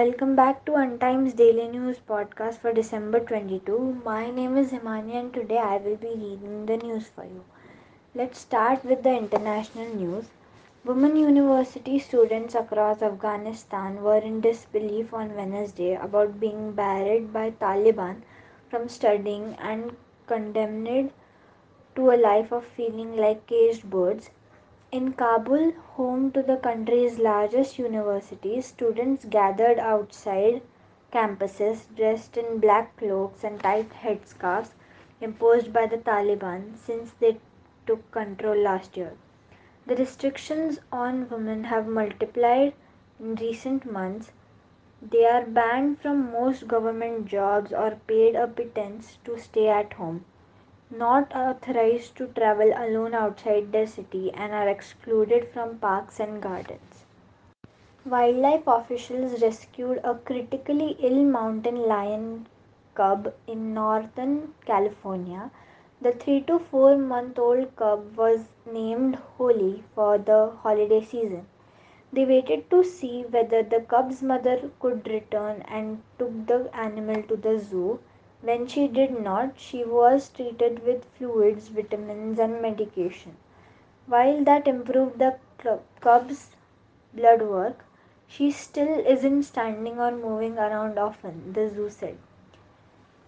Welcome back to UnTimes Daily News podcast for December 22. My name is Himani and today I will be reading the news for you. Let's start with the international news. Women university students across Afghanistan were in disbelief on Wednesday about being barred by Taliban from studying and condemned to a life of feeling like caged birds. In Kabul, home to the country's largest university, students gathered outside campuses dressed in black cloaks and tight headscarves imposed by the Taliban since they took control last year. The restrictions on women have multiplied in recent months. They are banned from most government jobs or paid a pittance to stay at home, not authorized to travel alone outside their city, and are excluded from parks and gardens. Wildlife officials rescued a critically ill mountain lion cub in Northern California. The 3 to 4 month old cub was named Holly for the holiday season. They waited to see whether the cub's mother could return and took the animal to the zoo. When she did not, she was treated with fluids, vitamins and medication. While that improved the cub's blood work, she still isn't standing or moving around often, the zoo said.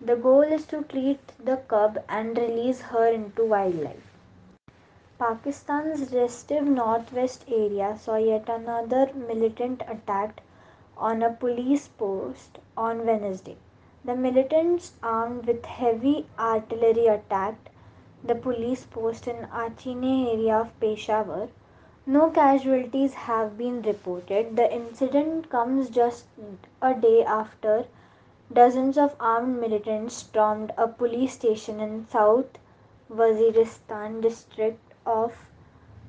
The goal is to treat the cub and release her into wildlife. Pakistan's restive northwest area saw yet another militant attack on a police post on Wednesday. The militants, armed with heavy artillery, attacked the police post in Achine area of Peshawar. No casualties have been reported. The incident comes just a day after dozens of armed militants stormed a police station in South Waziristan district of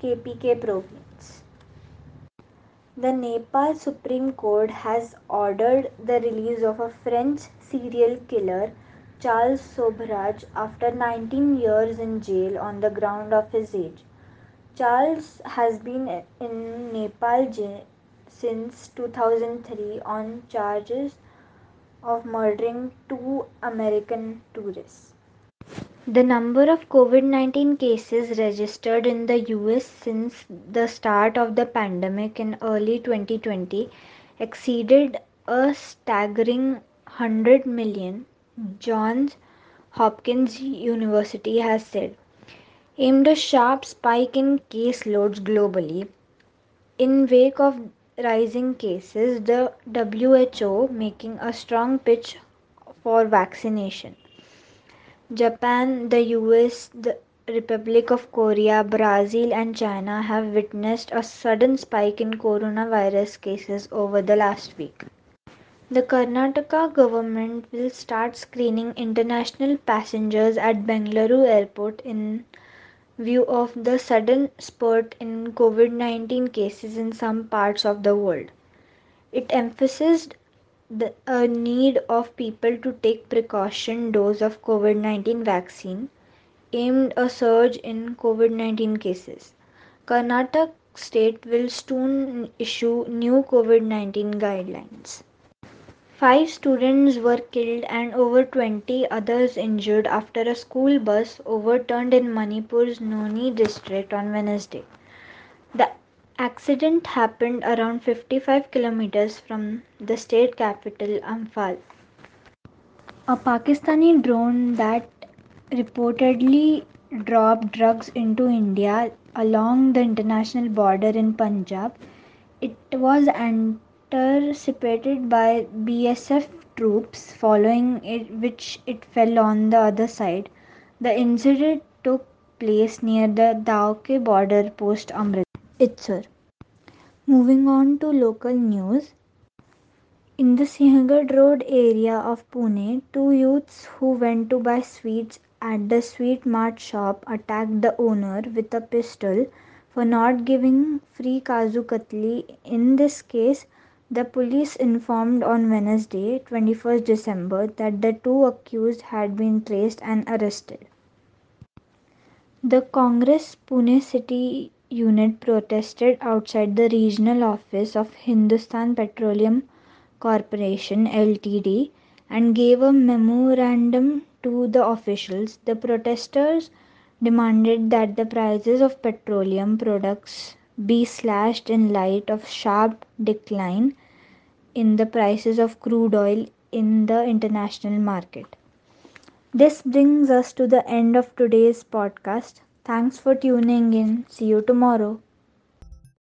KPK province. The Nepal Supreme Court has ordered the release of a French serial killer, Charles Sobhraj, after 19 years in jail on the ground of his age. Charles has been in Nepal jail since 2003 on charges of murdering 2 American tourists. The number of COVID-19 cases registered in the US since the start of the pandemic in early 2020 exceeded a staggering 100 million, Johns Hopkins University has said, amid a sharp spike in caseloads globally. In wake of rising cases, the WHO making a strong pitch for vaccination. Japan, the US, the Republic of Korea, Brazil and China have witnessed a sudden spike in coronavirus cases over the last week. The Karnataka government will start screening international passengers at Bengaluru airport in view of the sudden spurt in COVID-19 cases in some parts of the world. It emphasized the need of people to take precaution dose of COVID-19 vaccine aimed a surge in COVID-19 cases. Karnataka state will soon issue new COVID-19 guidelines. 5 students were killed and over 20 others injured after a school bus overturned in Manipur's Noni district on Wednesday. The accident happened around 55 kilometers from the state capital, Amphal. A Pakistani drone that reportedly dropped drugs into India along the international border in Punjab. It was intercepted by BSF troops following it fell on the other side. The incident took place near the Daoke border post Amritsar. Moving on to local news. In the Sinhagad Road area of Pune, 2 youths who went to buy sweets at the sweet mart shop attacked the owner with a pistol for not giving free kaju katli. In this case, the police informed on Wednesday, 21st December, that the 2 accused had been traced and arrested. The Congress Pune City unit protested outside the regional office of Hindustan Petroleum Corporation Ltd and gave a memorandum to the officials. The protesters demanded that the prices of petroleum products be slashed in light of sharp decline in the prices of crude oil in the international market. This brings us to the end of today's podcast. Thanks for tuning in. See you tomorrow.